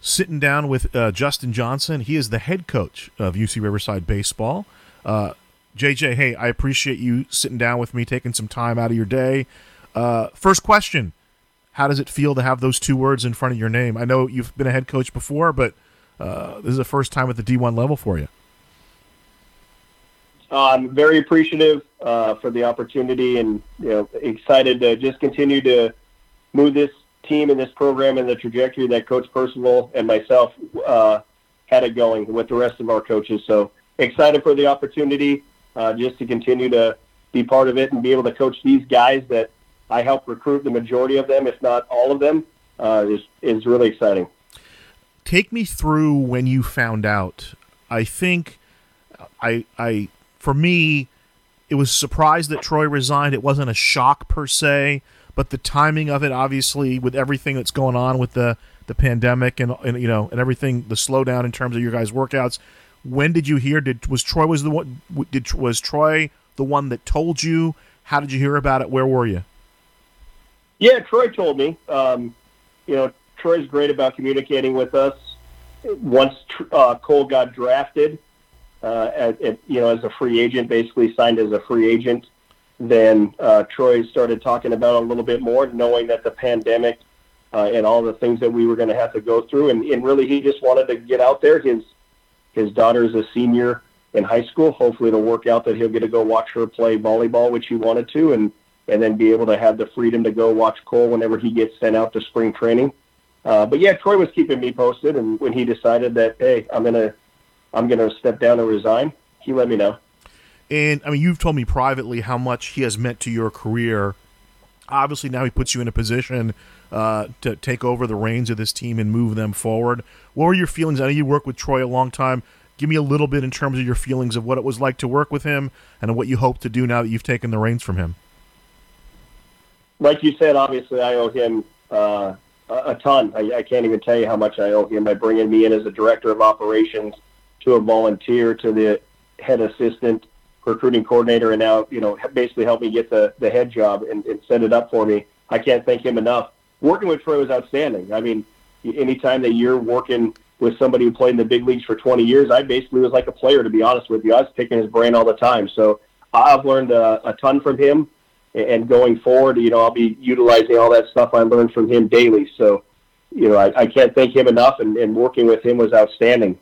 sitting down with Justin Johnson. He is the head coach of UC Riverside baseball. JJ, hey, I appreciate you sitting down with me, taking some time out of your day. First question, how does it feel to have those two words in front of your name? I know you've been a head coach before, but this is the first time at the D1 level for you. I'm very appreciative for the opportunity, and excited to just continue to move this team and this program in the trajectory that Coach Percival and myself had it going with the rest of our coaches. So excited for the opportunity just to continue to be part of it and be able to coach these guys that I helped recruit, the majority of them, if not all of them, is really exciting. Take me through when you found out. I think I for me, it was a surprise that Troy resigned. It wasn't a shock per se, but the timing of it, obviously, with everything that's going on with the pandemic and and everything, the slowdown in terms of your guys' workouts. When did you hear? Was Troy the one that told you? How did you hear about it? Where were you? Yeah, Troy told me. Troy's great about communicating with us. Once Cole got drafted, as a free agent, basically signed as a free agent, then Troy started talking about it a little bit more, knowing that the pandemic and all the things that we were going to have to go through, and really he just wanted to get out there. His daughter is a senior in high school. Hopefully it'll work out that he'll get to go watch her play volleyball, which he wanted to, and then be able to have the freedom to go watch Cole whenever he gets sent out to spring training. But yeah, Troy was keeping me posted, and when he decided that, hey, I'm gonna step down and resign, he let me know. And, you've told me privately how much he has meant to your career. Obviously, now he puts you in a position to take over the reins of this team and move them forward. What were your feelings? I know you worked with Troy a long time. Give me a little bit in terms of your feelings of what it was like to work with him and what you hope to do now that you've taken the reins from him. Like you said, obviously, I owe him a ton. I can't even tell you how much I owe him by bringing me in as a director of operations, to a volunteer, to the head assistant, recruiting coordinator, and now, basically helped me get the head job and set it up for me. I can't thank him enough. Working with Troy was outstanding. Anytime that you're working with somebody who played in the big leagues for 20 years, I basically was like a player, to be honest with you. I was picking his brain all the time. So I've learned a ton from him, and going forward, I'll be utilizing all that stuff I learned from him daily. So, I can't thank him enough, and working with him was outstanding.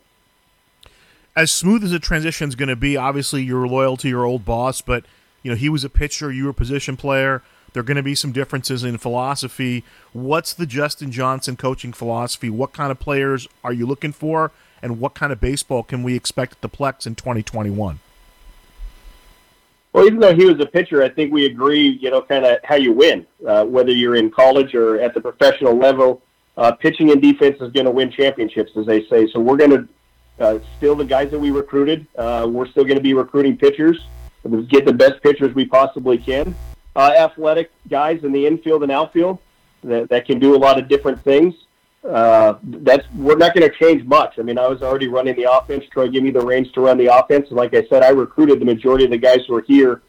As smooth as the transition is going to be, obviously you're loyal to your old boss, but he was a pitcher, you were a position player. There are going to be some differences in philosophy. What's the Justin Johnson coaching philosophy? What kind of players are you looking for, and what kind of baseball can we expect at the Plex in 2021? Well, even though he was a pitcher, I think we agree, kind of how you win, whether you're in college or at the professional level. Pitching and defense is going to win championships, as they say. So we're going to still the guys that we recruited, we're still going to be recruiting pitchers. We'll get the best pitchers we possibly can. Athletic guys in the infield and outfield that can do a lot of different things. We're not going to change much. I was already running the offense. Troy gave me the reins to run the offense. And like I said, I recruited the majority of the guys who are here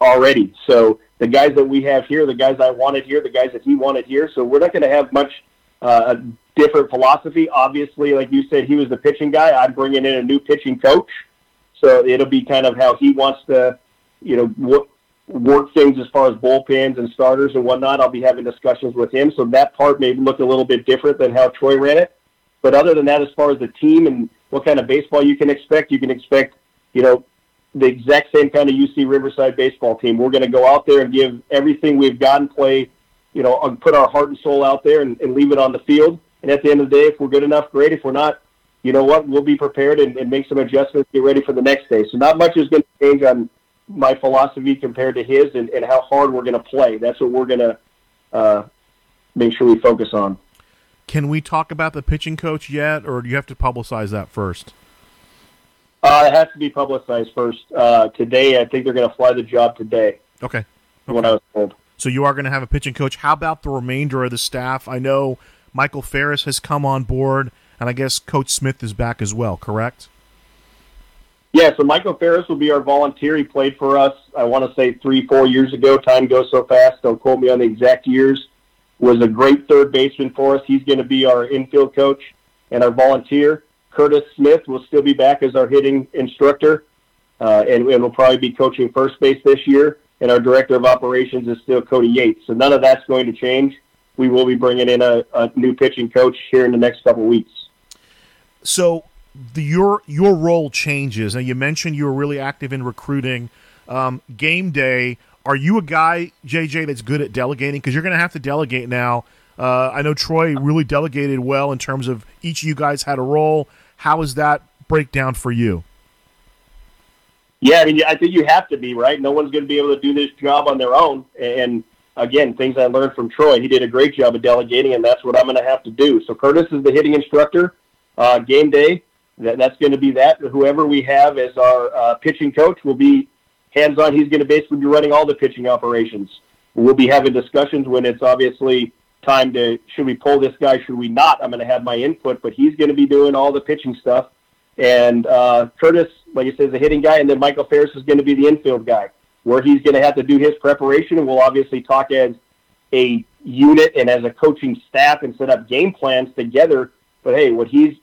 already. So the guys that we have here, the guys I wanted here, the guys that he wanted here. So we're not going to have much different philosophy. Obviously, like you said, he was the pitching guy. I'm bringing in a new pitching coach, so it'll be kind of how he wants to, work things as far as bullpens and starters and whatnot. I'll be having discussions with him, so that part may look a little bit different than how Troy ran it. But other than that, as far as the team and what kind of baseball you can expect, the exact same kind of UC Riverside baseball team. We're going to go out there and give everything we've got and play, put our heart and soul out there and leave it on the field. And at the end of the day, if we're good enough, great. If we're not, we'll be prepared and make some adjustments, get ready for the next day. So not much is going to change on my philosophy compared to his and how hard we're going to play. That's what we're going to make sure we focus on. Can we talk about the pitching coach yet, or do you have to publicize that first? It has to be publicized first. Today, I think they're going to fly the job today. Okay. What I was told. So you are going to have a pitching coach. How about the remainder of the staff? I know Michael Ferris has come on board, and I guess Coach Smith is back as well, correct? Yeah, so Michael Ferris will be our volunteer. He played for us, I want to say 3-4 years ago. Time goes so fast. Don't quote me on the exact years. was a great third baseman for us. He's going to be our infield coach and our volunteer. Curtis Smith will still be back as our hitting instructor, and will probably be coaching first base this year. And our director of operations is still Cody Yates. So none of that's going to change. We will be bringing in a new pitching coach here in the next couple of weeks. So your role changes. Now, you mentioned you were really active in recruiting. Game day, are you a guy, JJ, that's good at delegating? Because you're going to have to delegate now. I know Troy really delegated well in terms of each of you guys had a role. How is that breakdown for you? Yeah, I mean, I think you have to be, right? No one's going to be able to do this job on their own. And, again, things I learned from Troy. He did a great job of delegating, and that's what I'm going to have to do. So Curtis is the hitting instructor. Game day, that's going to be that. Whoever we have as our pitching coach will be hands-on. He's going to basically be running all the pitching operations. We'll be having discussions when it's obviously time to, should we pull this guy, should we not? I'm going to have my input, but he's going to be doing all the pitching stuff. And Curtis, like you said, is the hitting guy, and then Michael Ferris is going to be the infield guy, where he's going to have to do his preparation, and we'll obviously talk as a unit and as a coaching staff and set up game plans together. But, hey, what he's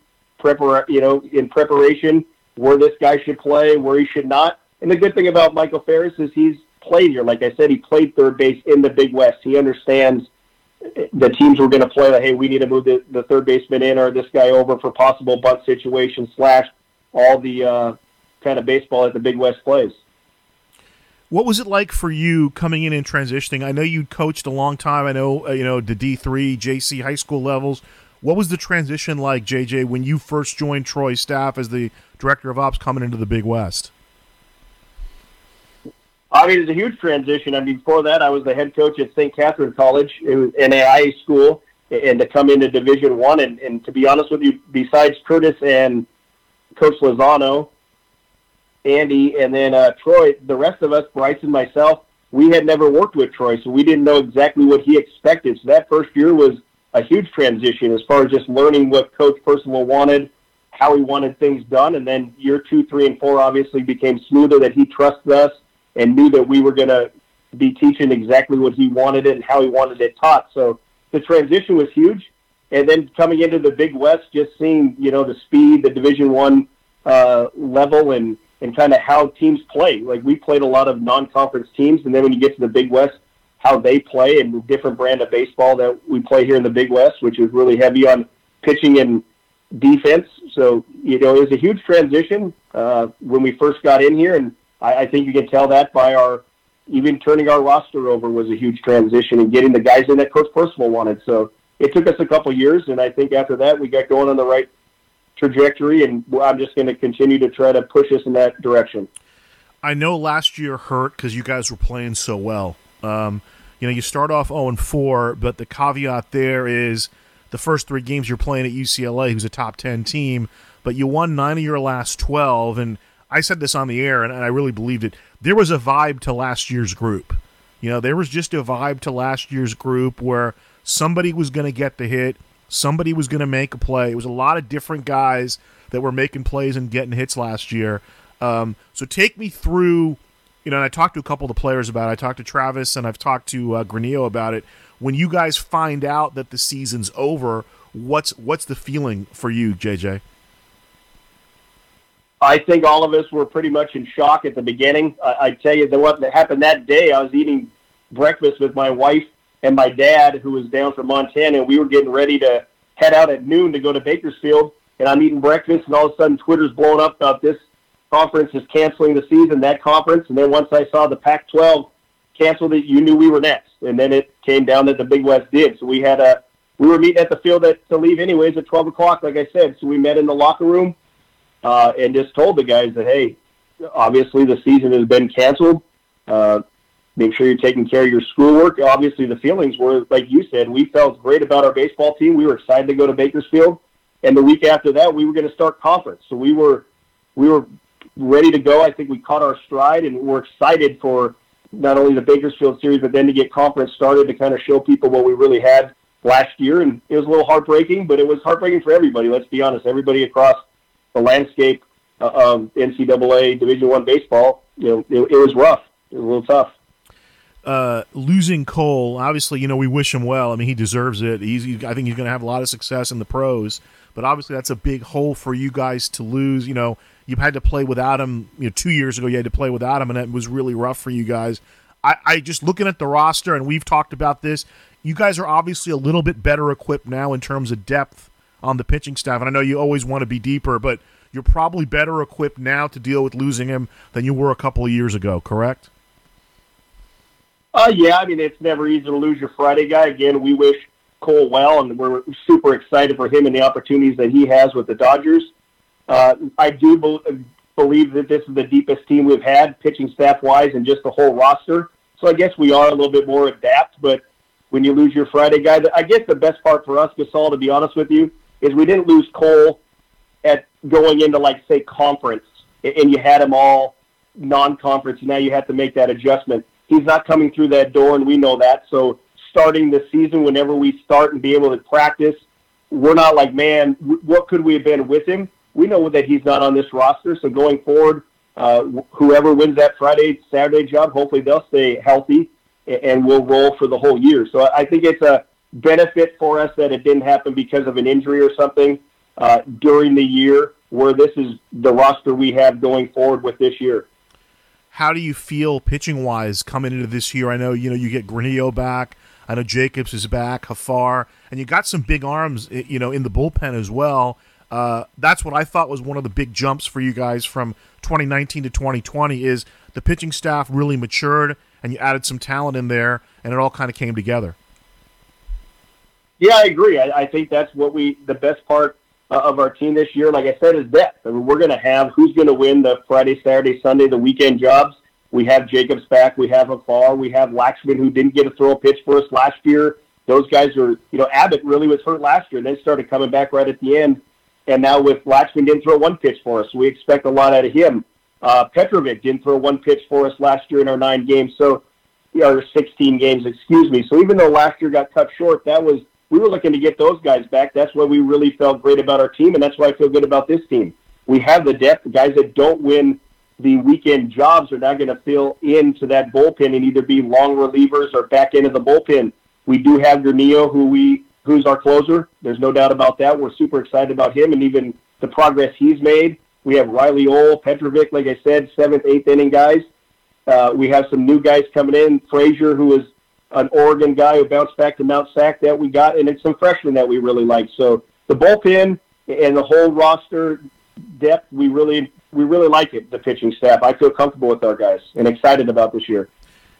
in preparation, where this guy should play, where he should not. And the good thing about Michael Ferris is he's played here. Like I said, he played third base in the Big West. He understands the teams we're going to play, like, hey, we need to move the third baseman in or this guy over for possible bunt situation / all the kind of baseball that the Big West plays. What was it like for you coming in and transitioning? I know you coached a long time. I know, the D3, JC high school levels. What was the transition like, JJ, when you first joined Troy's staff as the director of ops coming into the Big West? I mean, it's a huge transition. I mean, before that, I was the head coach at St. Catherine College. It was an NAIA school, and to come into Division I, and to be honest with you, besides Curtis and Coach Lozano, Andy, and then Troy, the rest of us, Bryce and myself, we had never worked with Troy, so we didn't know exactly what he expected. So that first year was a huge transition as far as just learning what Coach Percival wanted, how he wanted things done. And then year 2, 3, and 4 obviously became smoother, that he trusted us and knew that we were going to be teaching exactly what he wanted it and how he wanted it taught. So the transition was huge. And then coming into the Big West, just seeing, the speed, the Division I level and kind of how teams play. Like, we played a lot of non-conference teams. And then when you get to the Big West, how they play and the different brand of baseball that we play here in the Big West, which is really heavy on pitching and defense. So, it was a huge transition when we first got in here. And I think you can tell that by even turning our roster over was a huge transition and getting the guys in that Coach Percival wanted. So it took us a couple years. And I think after that, we got going on the right trajectory. And I'm just going to continue to try to push us in that direction. I know last year hurt because you guys were playing so well. You start off 0-4, but the caveat there is the first 3 games you're playing at UCLA, who's a top 10 team, but you won 9 of your last 12. And I said this on the air, and I really believed it. There was a vibe to last year's group. There was just a vibe to last year's group where somebody was going to get the hit, somebody was going to make a play. It was a lot of different guys that were making plays and getting hits last year. So take me through. And I talked to a couple of the players about it. I talked to Travis, and I've talked to Granillo about it. When you guys find out that the season's over, what's the feeling for you, JJ? I think all of us were pretty much in shock at the beginning. I tell you that what happened that day, I was eating breakfast with my wife and my dad, who was down from Montana, and we were getting ready to head out at noon to go to Bakersfield, and I'm eating breakfast, and all of a sudden Twitter's blowing up about this conference is canceling the season, that conference. And then once I saw the Pac-12 canceled it, you knew we were next. And then it came down that the Big West did. So we were meeting at the field to leave anyways at 12 o'clock, like I said. So we met in the locker room and just told the guys that, hey, obviously the season has been canceled. Make sure you're taking care of your schoolwork. Obviously the feelings were, like you said, we felt great about our baseball team. We were excited to go to Bakersfield. And the week after that, we were going to start conference. So we were ready to go. I think we caught our stride, and we're excited for not only the Bakersfield series, but then to get conference started to kind of show people what we really had last year. And it was a little heartbreaking, but it was heartbreaking for everybody. Let's be honest. Everybody across the landscape of NCAA Division I baseball, it was rough. It was a little tough. losing Cole, obviously, you know, we wish him well. I mean, he deserves it. I think he's going to have a lot of success in the pros. But obviously, that's a big hole for you guys to lose. You know, you've had to play without him. You know, 2 years ago, you had to play without him, and that was really rough for you guys. I just looking at the roster, and we've talked about this, you guys are obviously a little bit better equipped now in terms of depth on the pitching staff. And I know you always want to be deeper, but you're probably better equipped now to deal with losing him than you were a couple of years ago, correct? Yeah, I mean, it's never easy to lose your Friday guy. Again, we wish Cole well, and we're super excited for him and the opportunities that he has with the Dodgers. I do believe that this is the deepest team we've had, pitching staff-wise, and just the whole roster. So I guess we are a little bit more adept, but when you lose your Friday guy, I guess the best part for us, Gasol, to be honest with you, is we didn't lose Cole at going into, like, say, conference, and you had him all non-conference, and now you have to make that adjustment. He's not coming through that door, and we know that. So starting the season, whenever we start and be able to practice, we're not like, man, what could we have been with him? We know that he's not on this roster. So going forward, whoever wins that Friday, Saturday job, hopefully they'll stay healthy, and we'll roll for the whole year. So I think it's a benefit for us that it didn't happen because of an injury or something during the year, where this is the roster we have going forward with this year. How do you feel pitching-wise coming into this year? I know, you know, you get Granillo back. I know Jacobs is back, Hafar. And you got some big arms, you know, in the bullpen as well. That's what I thought was one of the big jumps for you guys from 2019 to 2020 is the pitching staff really matured and you added some talent in there, and it all kind of came together. Yeah, I agree. I think that's what the best part of our team this year, like I said, is depth. I mean, we're going to have who's going to win the Friday, Saturday, Sunday, the weekend jobs. We have Jacobs back. We have Afar. We have Laxman, who didn't get to throw a pitch for us last year. Those guys are, you know, Abbott really was hurt last year, and then started coming back right at the end. And now with Laxman didn't throw one pitch for us, so we expect a lot out of him. Petrovic didn't throw one pitch for us last year in our 9 games, so our 16 games, excuse me. So even though last year got cut short, we were looking to get those guys back. That's why we really felt great about our team, and that's why I feel good about this team. We have the depth. The guys that don't win the weekend jobs are now going to fill into that bullpen and either be long relievers or back end of the bullpen. We do have Granillo, who's our closer. There's no doubt about that. We're super excited about him and even the progress he's made. We have Riley Ole, Petrovic, like I said, 7th, 8th inning guys. We have some new guys coming in. Frazier, who is an Oregon guy who bounced back to Mt. SAC that we got, and it's some freshmen that we really like. So the bullpen and the whole roster depth, we really like it, the pitching staff. I feel comfortable with our guys and excited about this year.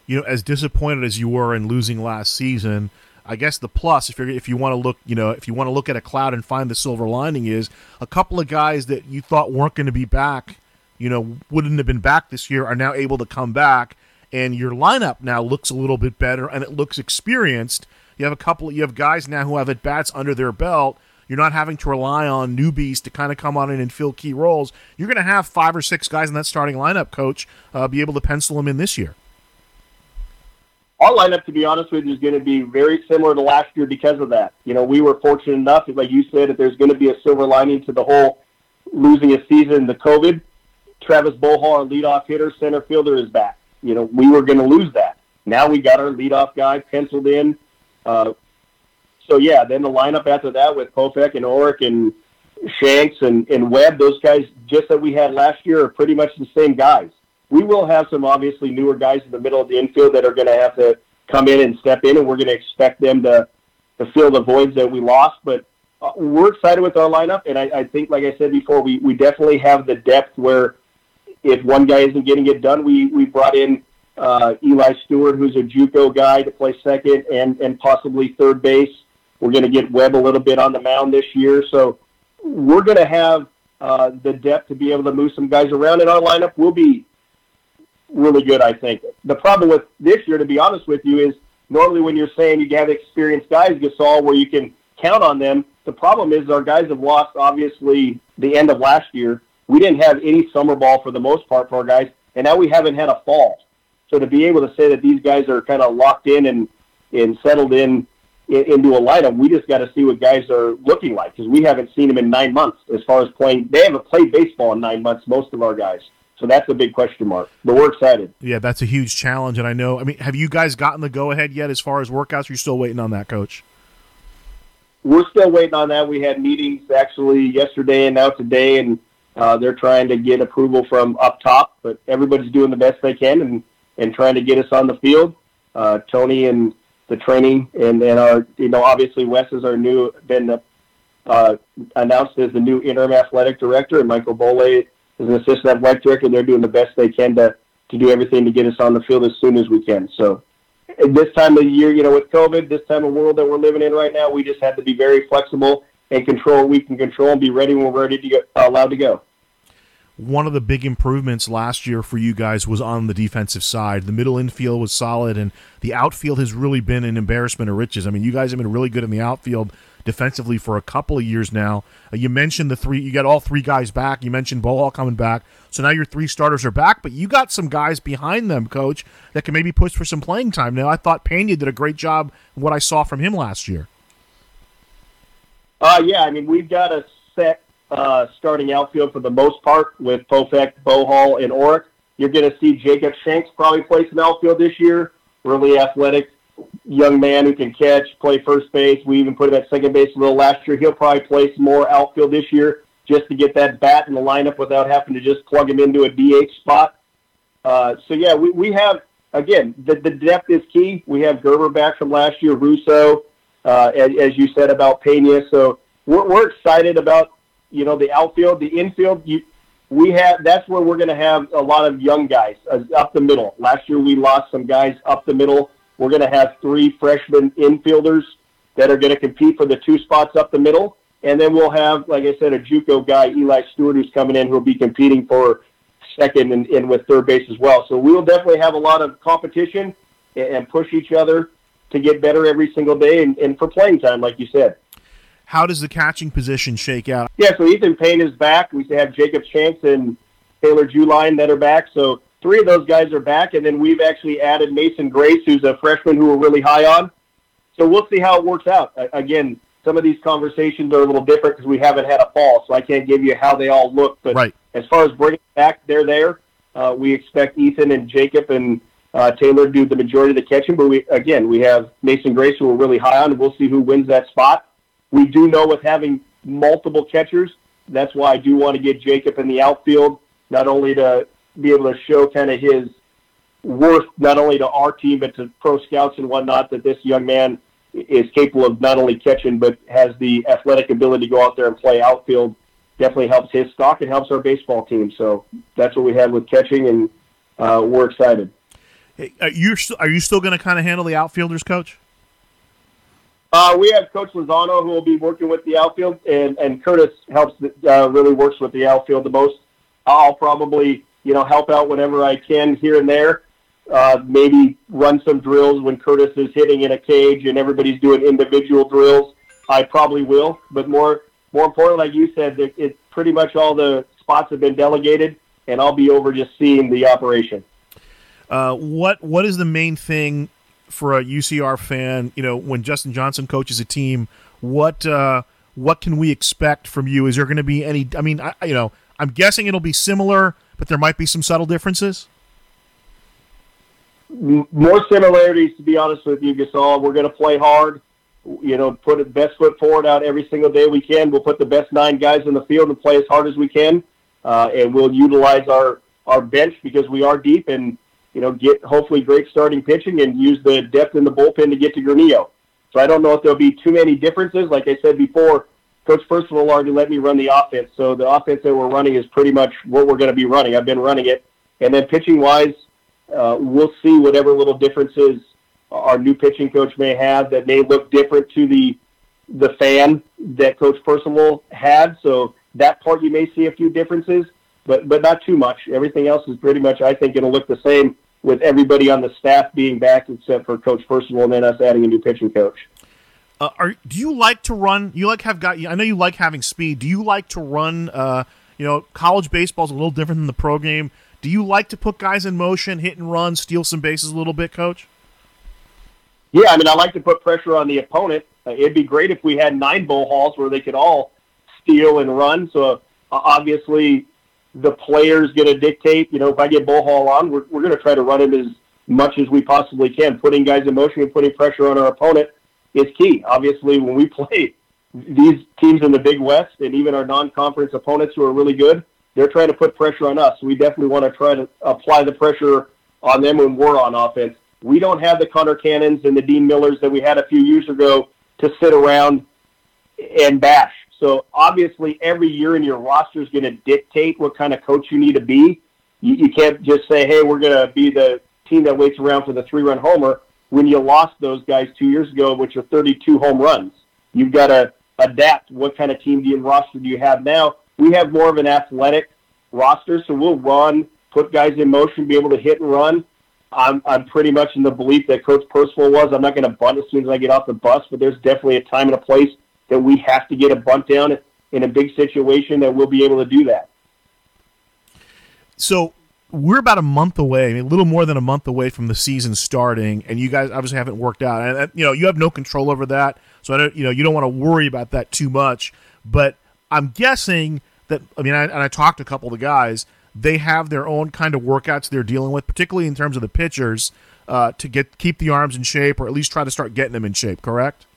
You know, as disappointed as you were in losing last season, I guess the plus, if you want to look at a cloud and find the silver lining, is a couple of guys that you thought weren't going to be back, you know, wouldn't have been back this year, are now able to come back. And your lineup now looks a little bit better, and it looks experienced. You have guys now who have at bats under their belt. You're not having to rely on newbies to kind of come on in and fill key roles. You're going to have 5 or 6 guys in that starting lineup, Coach, be able to pencil them in this year. Our lineup, to be honest with you, is going to be very similar to last year because of that. You know, we were fortunate enough, like you said, if there's going to be a silver lining to the whole losing a season to COVID, Travis Boho, our leadoff hitter, center fielder, is back. You know, we were going to lose that. Now we got our leadoff guy penciled in. Then the lineup after that with Pofek and Oric and Shanks and Webb, those guys just that we had last year are pretty much the same guys. We will have some obviously newer guys in the middle of the infield that are going to have to come in and step in, and we're going to expect them to fill the voids that we lost. But we're excited with our lineup, and I think, like I said before, we definitely have the depth where if one guy isn't getting it done, we brought in Eli Stewart, who's a JUCO guy, to play second and possibly third base. We're going to get Webb a little bit on the mound this year. So we're going to have the depth to be able to move some guys around, and our lineup will be really good, I think. The problem with this year, to be honest with you, is normally when you're saying you have experienced guys, Gasol, where you can count on them, the problem is our guys have lost, obviously, the end of last year. We didn't have any summer ball for the most part for our guys, and now we haven't had a fall. So to be able to say that these guys are kind of locked in and settled in into a lineup, we just got to see what guys are looking like because we haven't seen them in 9 months as far as playing. They haven't played baseball in 9 months, most of our guys. So that's a big question mark, but we're excited. Yeah, that's a huge challenge. And I know, I mean, have you guys gotten the go-ahead yet as far as workouts? Or are you still waiting on that, Coach? We're still waiting on that. We had meetings actually yesterday and now today, and they're trying to get approval from up top, but everybody's doing the best they can and trying to get us on the field. Tony and the training, and then our, you know, obviously Wes is our new, announced as the new interim athletic director, and Michael Boley is an assistant athletic director. They're doing the best they can to do everything to get us on the field as soon as we can. So this time of year, you know, with COVID, this time of world that we're living in right now, we just have to be very flexible and control what we can control and be ready when we're ready to get allowed to go. One of the big improvements last year for you guys was on the defensive side. The middle infield was solid, and the outfield has really been an embarrassment of riches. I mean, you guys have been really good in the outfield defensively for a couple of years now. You mentioned you got all three guys back. You mentioned Boho coming back. So now your three starters are back, but you got some guys behind them, Coach, that can maybe push for some playing time. Now, I thought Pena did a great job in what I saw from him last year. Yeah, I mean, we've got a set starting outfield for the most part with Pofek, Boho, and Oric. You're going to see Jacobs Shanks probably play some outfield this year. Really athletic young man who can catch, play first base. We even put him at second base a little last year. He'll probably play some more outfield this year just to get that bat in the lineup without having to just plug him into a DH spot. So, yeah, we have, again, the depth is key. We have Gerber back from last year, Russo, as you said about Pena. So we're excited about, you know, the outfield, the infield, that's where we're going to have a lot of young guys up the middle. Last year we lost some guys up the middle. We're going to have three freshman infielders that are going to compete for the two spots up the middle. And then we'll have, like I said, a JUCO guy, Eli Stewart, who's coming in, who will be competing for second and with third base as well. So we'll definitely have a lot of competition and push each other to get better every single day and for playing time, like you said. How does the catching position shake out? Yeah, so Ethan Payne is back. We have Jacob Shanks and Taylor Juline that are back. So three of those guys are back, and then we've actually added Mason Grace, who's a freshman who we're really high on. So we'll see how it works out. Again, some of these conversations are a little different because we haven't had a fall, so I can't give you how they all look. But As far as bringing back, they're there. We expect Ethan and Jacob and Taylor do the majority of the catching, but we have Mason Grace, who we're really high on. We'll see who wins that spot. We do know with having multiple catchers, that's why I do want to get Jacob in the outfield, not only to be able to show kind of his worth, not only to our team, but to pro scouts and whatnot, that this young man is capable of not only catching, but has the athletic ability to go out there and play outfield. Definitely helps his stock and helps our baseball team. So that's what we have with catching, and we're excited. Hey, are you still going to kind of handle the outfielders, Coach? We have Coach Lozano, who will be working with the outfield, and Curtis really works with the outfield the most. I'll probably, you know, help out whenever I can here and there, maybe run some drills when Curtis is hitting in a cage and everybody's doing individual drills. I probably will, but more important, like you said, it's pretty much all the spots have been delegated, and I'll be over just seeing the operation. What is the main thing for a UCR fan, you know, when Justin Johnson coaches a team, what can we expect from you? Is there going to be any? I mean, I'm guessing it'll be similar, but there might be some subtle differences. More similarities, to be honest with you, Gasol. We're going to play hard. You know, put the best foot forward out every single day we can. We'll put the best 9 guys in the field and play as hard as we can, and we'll utilize our bench because we are deep and, you know, get hopefully great starting pitching and use the depth in the bullpen to get to Granillo. So I don't know if there'll be too many differences. Like I said before, Coach Percival already let me run the offense. So the offense that we're running is pretty much what we're going to be running. I've been running it. And then pitching-wise, we'll see whatever little differences our new pitching coach may have that may look different to the fan that Coach Percival had. So that part you may see a few differences, but not too much. Everything else is pretty much, I think, going to look the same, with everybody on the staff being back except for Coach Percival and then us adding a new pitching coach. Do you like to run? I know you like having speed. Do you like to run? You know, college baseball is a little different than the pro game. Do you like to put guys in motion, hit and run, steal some bases a little bit, Coach? Yeah, I mean, I like to put pressure on the opponent. It'd be great if we had 9 bowl hauls where they could all steal and run. So obviously, the player's going to dictate. You know, if I get Boho on, we're going to try to run him as much as we possibly can. Putting guys in motion and putting pressure on our opponent is key. Obviously, when we play these teams in the Big West and even our non-conference opponents who are really good, they're trying to put pressure on us. We definitely want to try to apply the pressure on them when we're on offense. We don't have the Connor Cannons and the Dean Millers that we had a few years ago to sit around and bash. So obviously every year in your roster is going to dictate what kind of coach you need to be. You can't just say, hey, we're going to be the team that waits around for the three-run homer when you lost those guys 2 years ago, which are 32 home runs. You've got to adapt. What kind of team and roster do you have now? We have more of an athletic roster, so we'll run, put guys in motion, be able to hit and run. I'm pretty much in the belief that Coach Percival was. I'm not going to bunt as soon as I get off the bus, but there's definitely a time and a place that we have to get a bunt down in a big situation that we'll be able to do that. So we're about a month away, a little more than a month away from the season starting, and you guys obviously haven't worked out. And you know, you have no control over that, so I don't, you know, you don't want to worry about that too much. But I'm guessing that, I mean, I talked to a couple of the guys. They have their own kind of workouts they're dealing with, particularly in terms of the pitchers, to keep the arms in shape, or at least try to start getting them in shape, correct?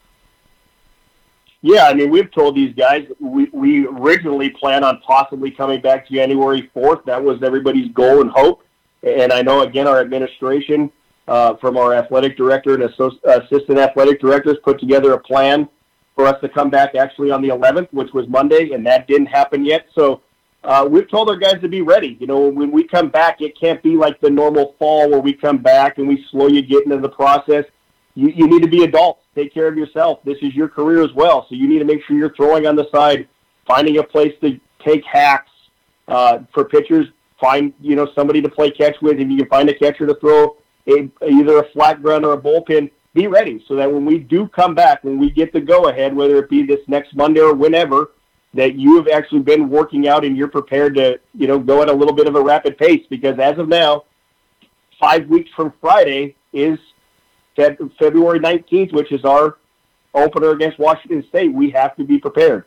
Yeah, I mean, we've told these guys we originally planned on possibly coming back January 4th. That was everybody's goal and hope. And I know, again, our administration, from our athletic director and assistant athletic directors, put together a plan for us to come back actually on the 11th, which was Monday, and that didn't happen yet. So we've told our guys to be ready. You know, when we come back, it can't be like the normal fall where we come back and we slow you getting into the process. You need to be adults. Take care of yourself. This is your career as well, so you need to make sure you're throwing on the side, finding a place to take hacks for pitchers. Find, you know, somebody to play catch with. If you can find a catcher to throw either a flat ground or a bullpen, be ready so that when we do come back, when we get the go-ahead, whether it be this next Monday or whenever, that you have actually been working out and you're prepared to, you know, go at a little bit of a rapid pace. Because as of now, 5 weeks from Friday is February 19th, which is our opener against Washington State. We have to be prepared.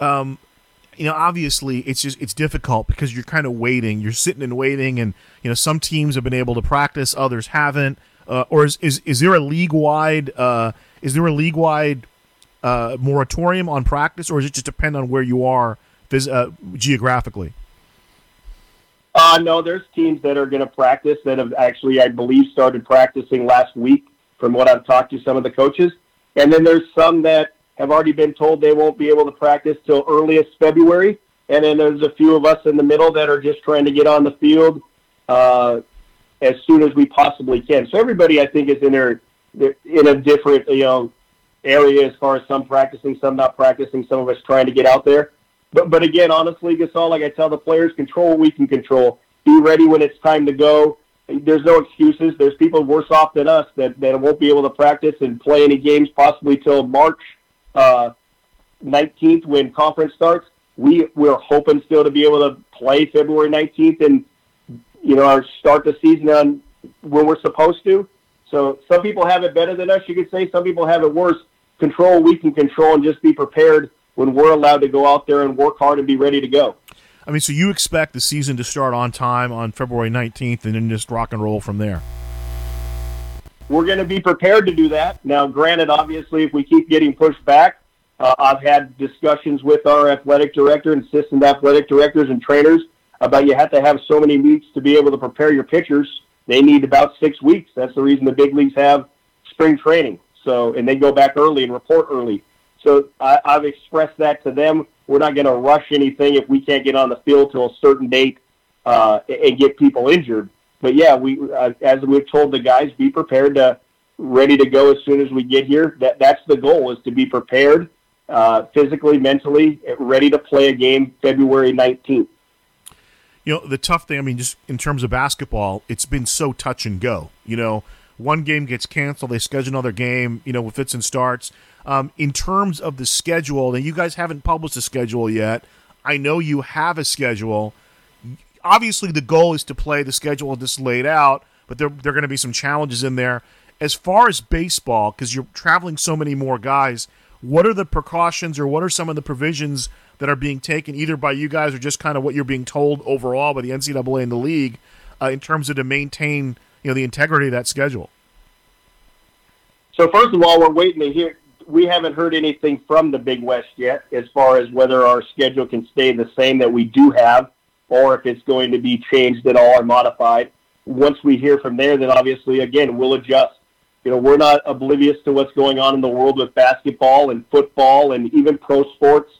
You know, obviously it's difficult because you're kind of waiting. You're sitting and waiting, and, you know, some teams have been able to practice, others haven't. Or is there a league-wide moratorium on practice, or does it just depend on where you are geographically? No, there's teams that are going to practice that have actually, I believe, started practicing last week from what I've talked to some of the coaches. And then there's some that have already been told they won't be able to practice till earliest February. And then there's a few of us in the middle that are just trying to get on the field as soon as we possibly can. So everybody, I think, is in a different, you know, area as far as some practicing, some not practicing, some of us trying to get out there. But again, honestly, Gasol, like I tell the players, control what we can control. Be ready when it's time to go. There's no excuses. There's people worse off than us that won't be able to practice and play any games possibly till March 19th when conference starts. We're hoping still to be able to play February 19th and, you know, our start the season on when we're supposed to. So some people have it better than us, you could say. Some people have it worse. Control what we can control and just be prepared when we're allowed to go out there and work hard and be ready to go. I mean, so you expect the season to start on time on February 19th and then just rock and roll from there? We're going to be prepared to do that. Now, granted, obviously, if we keep getting pushed back, I've had discussions with our athletic director and assistant athletic directors and trainers about you have to have so many weeks to be able to prepare your pitchers. They need about 6 weeks. That's the reason the big leagues have spring training. So, and they go back early and report early. So I've expressed that to them. We're not going to rush anything if we can't get on the field till a certain date and get people injured. But yeah, we as we've told the guys, be prepared to ready to go as soon as we get here. That's the goal, is to be prepared physically, mentally, ready to play a game February 19th. You know, the tough thing, I mean, just in terms of basketball, it's been so touch and go. You know, one game gets canceled, they schedule another game, you know, with fits and starts. In terms of the schedule, and you guys haven't published a schedule yet. I know you have a schedule. Obviously, the goal is to play the schedule that's laid out, but there are going to be some challenges in there. As far as baseball, because you're traveling so many more guys, what are the precautions or what are some of the provisions that are being taken either by you guys or just kind of what you're being told overall by the NCAA and the league in terms of to maintain, you know, the integrity of that schedule? So first of all, we're waiting to hear. We haven't heard anything from the Big West yet as far as whether our schedule can stay the same that we do have or if it's going to be changed at all or modified. Once we hear from there, then obviously, again, we'll adjust. You know, we're not oblivious to what's going on in the world with basketball and football and even pro sports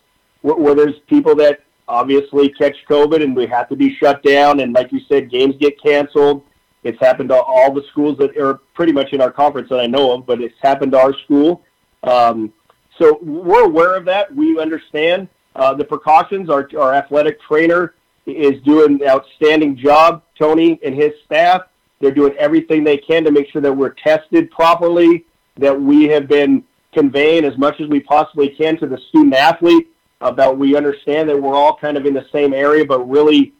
where there's people that obviously catch COVID and we have to be shut down. And like you said, games get canceled. It's happened to all the schools that are pretty much in our conference that I know of, but it's happened to our school. So we're aware of that. We understand the precautions. Our athletic trainer is doing an outstanding job. Tony and his staff, they're doing everything they can to make sure that we're tested properly, that we have been conveying as much as we possibly can to the student athlete about we understand that we're all kind of in the same area, but really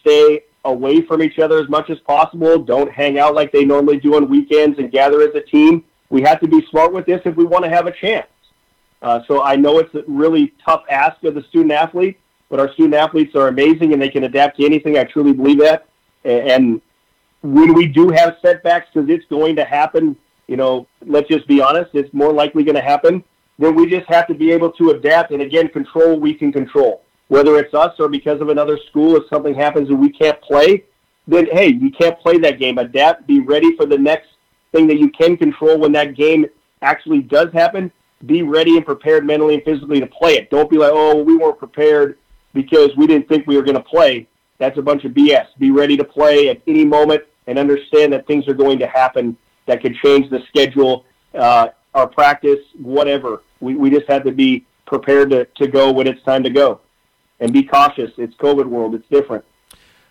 stay away from each other as much as possible. Don't hang out like they normally do on weekends and gather as a team. We have to be smart with this if we want to have a chance. So I know it's a really tough ask of the student athlete, but our student athletes are amazing and they can adapt to anything. I truly believe that. And when we do have setbacks, because it's going to happen, you know, let's just be honest, it's more likely going to happen, then we just have to be able to adapt and, again, control what we can control. Whether it's us or because of another school, if something happens and we can't play, then, hey, you can't play that game. Adapt, be ready for the next thing that you can control when that game actually does happen. Be ready and prepared mentally and physically to play it. Don't be like, oh, we weren't prepared because we didn't think we were going to play. That's a bunch of BS. Be ready to play at any moment and understand that things are going to happen that could change the schedule, our practice, whatever. We just have to be prepared to go when it's time to go. And be cautious. It's COVID world. It's different.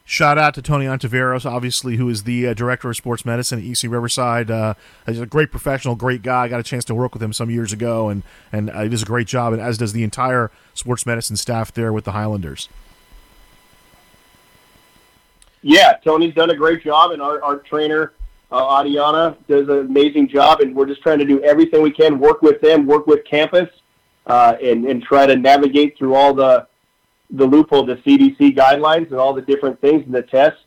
Shout out to Tony Ontiveros, obviously, who is the director of sports medicine at UC Riverside. He's a great professional, great guy. I got a chance to work with him some years ago, and he does a great job, and as does the entire sports medicine staff there with the Highlanders. Yeah, Tony's done a great job, and our trainer, Adiana, does an amazing job, and we're just trying to do everything we can, work with them, work with campus, and try to navigate through all the loophole, the CDC guidelines and all the different things and the tests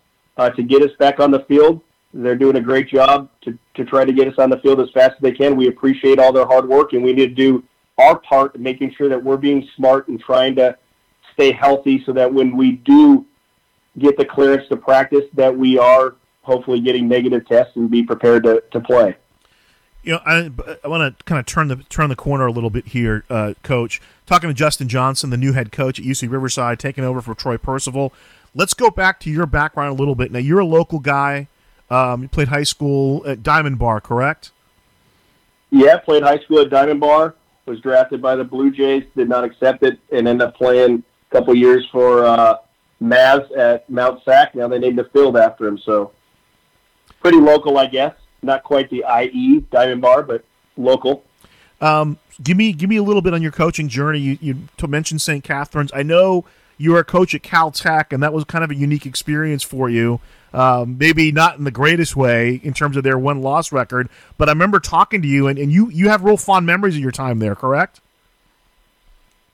to get us back on the field. They're doing a great job to try to get us on the field as fast as they can. We appreciate all their hard work, and we need to do our part in making sure that we're being smart and trying to stay healthy so that when we do get the clearance to practice that we are hopefully getting negative tests and be prepared to play. You know, I want to kind of turn the corner a little bit here, Coach. Talking to Justin Johnson, the new head coach at UC Riverside, taking over for Troy Percival. Let's go back to your background a little bit. Now, you're a local guy. You played high school at Diamond Bar, correct? Yeah, played high school at Diamond Bar. Was drafted by the Blue Jays, did not accept it, and ended up playing a couple years for Mavs at Mt. SAC. Now they named the field after him, so pretty local, I guess. Not quite the IE Diamond Bar, but local. Give me a little bit on your coaching journey. You mentioned St. Catherine's. I know you were a coach at Caltech, and that was kind of a unique experience for you. Maybe not in the greatest way in terms of their win-loss record, but I remember talking to you, and you have real fond memories of your time there, correct?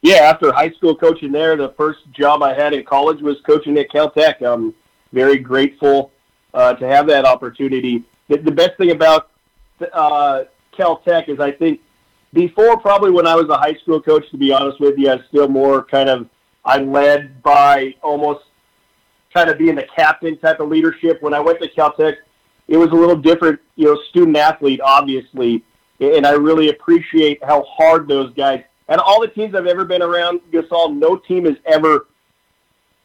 Yeah, after high school coaching there, the first job I had in college was coaching at Caltech. I'm very grateful to have that opportunity. The best thing about Caltech is I think before probably when I was a high school coach, to be honest with you, I was still more kind of I'm led by almost kind of being the captain type of leadership. When I went to Caltech, it was a little different, you know, student-athlete, obviously, and I really appreciate how hard those guys – and all the teams I've ever been around, Gasol, no team has ever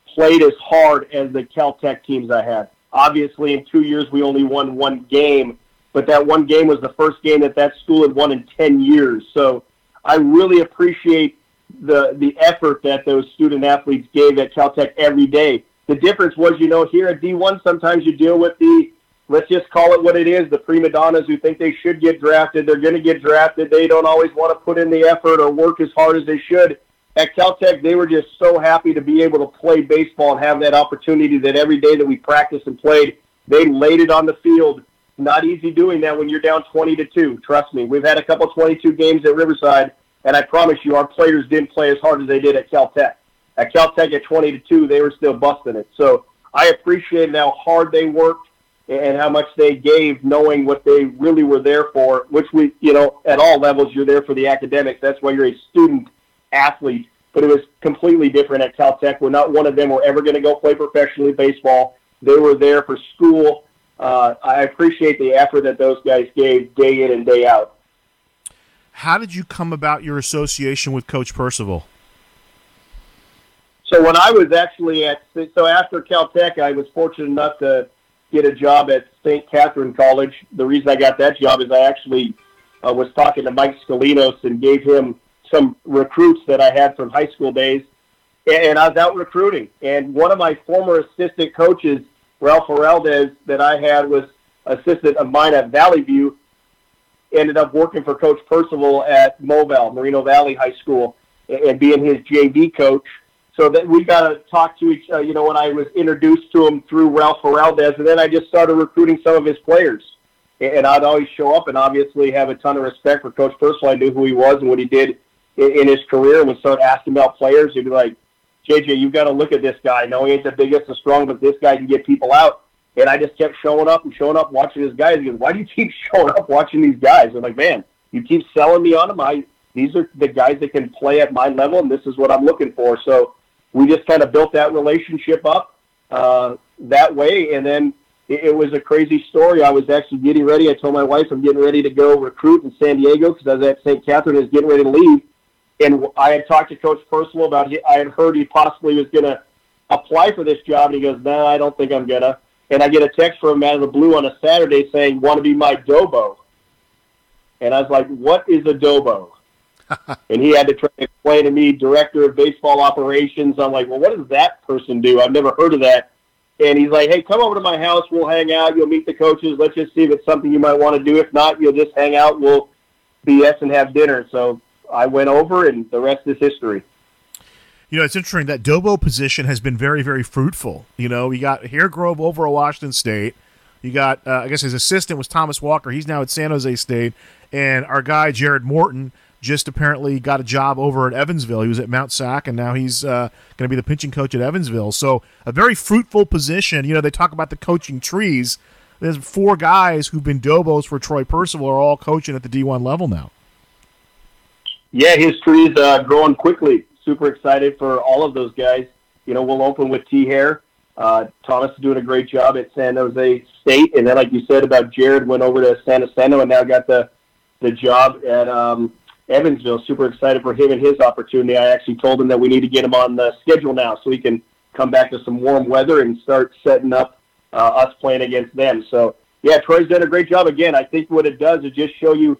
played as hard as the Caltech teams I had. Obviously, in 2 years, we only won one game, but that one game was the first game that school had won in 10 years. So I really appreciate the effort that those student-athletes gave at Caltech every day. The difference was, you know, here at D1, sometimes you deal with the, let's just call it what it is, the prima donnas who think they should get drafted. They're going to get drafted. They don't always want to put in the effort or work as hard as they should. At Caltech, they were just so happy to be able to play baseball and have that opportunity that every day that we practiced and played, they laid it on the field. Not easy doing that when you're down 20-2. Trust me, we've had a couple 22 games at Riverside, and I promise you our players didn't play as hard as they did at Caltech. At Caltech at 20-2, they were still busting it. So I appreciated how hard they worked and how much they gave, knowing what they really were there for, which we, you know, at all levels, you're there for the academics. That's why you're a student athlete. But it was completely different at Caltech, where not one of them were ever going to go play professionally baseball. They were there for school. I appreciate the effort that those guys gave day in and day out. How did you come about your association with Coach Percival? So when I was actually after Caltech, I was fortunate enough to get a job at St. Catherine College. The reason I got that job is I actually was talking to Mike Scalinos and gave him some recruits that I had from high school days, and I was out recruiting. And one of my former assistant coaches, Ralph Haraldez, that I had was assistant of mine at Valley View, ended up working for Coach Percival at Mobile, Moreno Valley High School, and being his JV coach. So that we got to talk to each other, you know, when I was introduced to him through Ralph Haraldez, and then I just started recruiting some of his players. And I'd always show up and obviously have a ton of respect for Coach Percival. I knew who he was and what he did in his career. And would start asking about players. He'd be like, JJ, you've got to look at this guy. No, he ain't the biggest and strong, but this guy can get people out. And I just kept showing up, watching these guys. He goes, why do you keep showing up watching these guys? I'm like, man, you keep selling me on them. These are the guys that can play at my level, and this is what I'm looking for. So we just kind of built that relationship up that way. And then it was a crazy story. I was actually getting ready. I told my wife I'm getting ready to go recruit in San Diego because I was at St. Catherine. I was getting ready to leave. And I had talked to Coach Percival about it. I had heard he possibly was going to apply for this job, and he goes, nah, I don't think I'm going to. And I get a text from him out of the blue on a Saturday saying, want to be my dobo? And I was like, what is a dobo? And he had to try to explain to me, director of baseball operations. I'm like, well, what does that person do? I've never heard of that. And he's like, hey, come over to my house. We'll hang out. You'll meet the coaches. Let's just see if it's something you might want to do. If not, you'll just hang out. We'll BS and have dinner. So I went over, and the rest is history. You know, it's interesting. That dobo position has been very, very fruitful. You know, you got Hairgrove over at Washington State. You got, I guess his assistant was Thomas Walker. He's now at San Jose State. And our guy, Jared Morton, just apparently got a job over at Evansville. He was at Mt. SAC, and now he's going to be the pitching coach at Evansville. So a very fruitful position. You know, they talk about the coaching trees. There's four guys who've been dobos for Troy Percival are all coaching at the D1 level now. Yeah, his tree's growing quickly. Super excited for all of those guys. You know, we'll open with T. Hare. Thomas is doing a great job at San Jose State. And then, like you said about Jared, went over to San Jacinto and now got the job at Evansville. Super excited for him and his opportunity. I actually told him that we need to get him on the schedule now so he can come back to some warm weather and start setting up us playing against them. So, yeah, Troy's done a great job. Again, I think what it does is just show you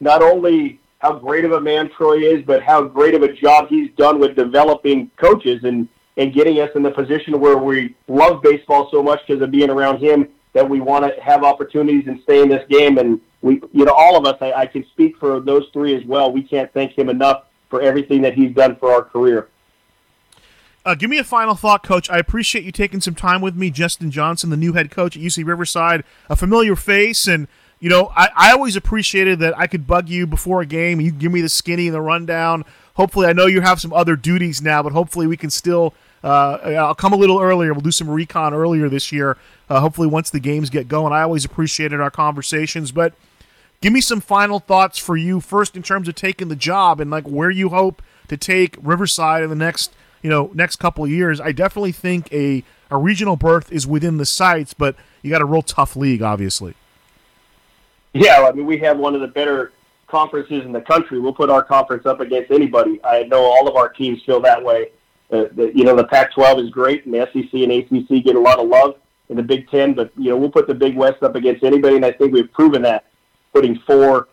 not only how great of a man Troy is, but how great of a job he's done with developing coaches and getting us in the position where we love baseball so much because of being around him that we want to have opportunities and stay in this game. And we, you know, all of us, I can speak for those three as well. We can't thank him enough for everything that he's done for our career. Give me a final thought, Coach. I appreciate you taking some time with me. Justin Johnson, the new head coach at UC Riverside, a familiar face, and you know, I always appreciated that I could bug you before a game and you give me the skinny and the rundown. Hopefully, I know you have some other duties now, but hopefully we can still I'll come a little earlier. We'll do some recon earlier this year, hopefully once the games get going. I always appreciated our conversations. But give me some final thoughts for you first in terms of taking the job and like where you hope to take Riverside in the next couple of years. I definitely think a regional berth is within the sights, but you got a real tough league, obviously. Yeah, I mean, we have one of the better conferences in the country. We'll put our conference up against anybody. I know all of our teams feel that way. The Pac-12 is great, and the SEC and ACC get a lot of love in the Big Ten, but, you know, we'll put the Big West up against anybody, and I think we've proven that, putting four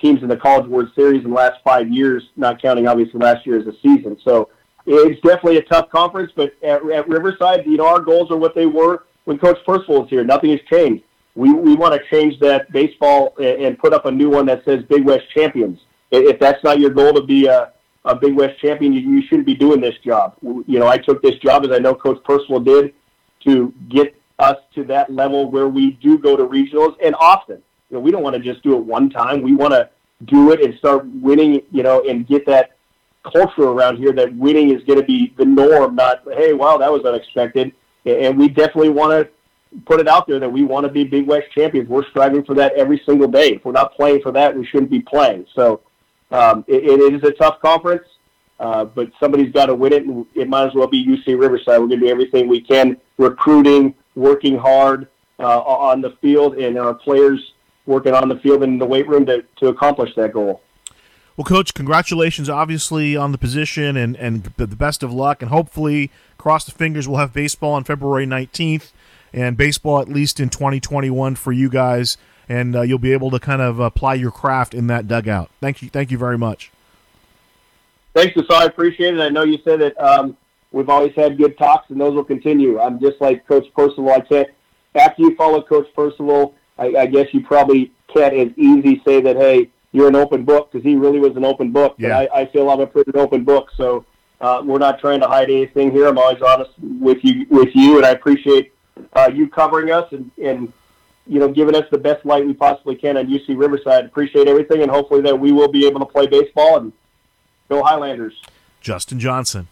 teams in the College World Series in the last 5 years, not counting, obviously, last year as a season. So it's definitely a tough conference, but at Riverside, you know, our goals are what they were when Coach Percival was here. Nothing has changed. We want to change that baseball and put up a new one that says Big West Champions. If that's not your goal to be a Big West champion, you shouldn't be doing this job. You know, I took this job, as I know Coach Percival did, to get us to that level where we do go to regionals, and often. You know, we don't want to just do it one time. We want to do it and start winning, you know, and get that culture around here that winning is going to be the norm, not, hey, wow, that was unexpected. And we definitely want to put it out there that we want to be Big West champions. We're striving for that every single day. If we're not playing for that, we shouldn't be playing. So it is a tough conference, but somebody's got to win it, and it might as well be UC Riverside. We're going to do everything we can, recruiting, working hard on the field, and our players working on the field and in the weight room to accomplish that goal. Well, Coach, congratulations, obviously, on the position and the best of luck. And hopefully, cross the fingers, we'll have baseball on February 19th and baseball at least in 2021 for you guys. And you'll be able to kind of apply your craft in that dugout. Thank you very much. Thanks, Gasol. I appreciate it. I know you said that we've always had good talks, and those will continue. I'm just like Coach Percival. I can't – after you follow Coach Percival, I guess you probably can't as easy say that, hey, you're an open book, because he really was an open book. Yeah. And I feel I'm a pretty open book, so we're not trying to hide anything here. I'm always honest with you, and I appreciate you covering us and you know, giving us the best light we possibly can on UC Riverside. Appreciate everything, and hopefully that we will be able to play baseball and go Highlanders. Justin Johnson,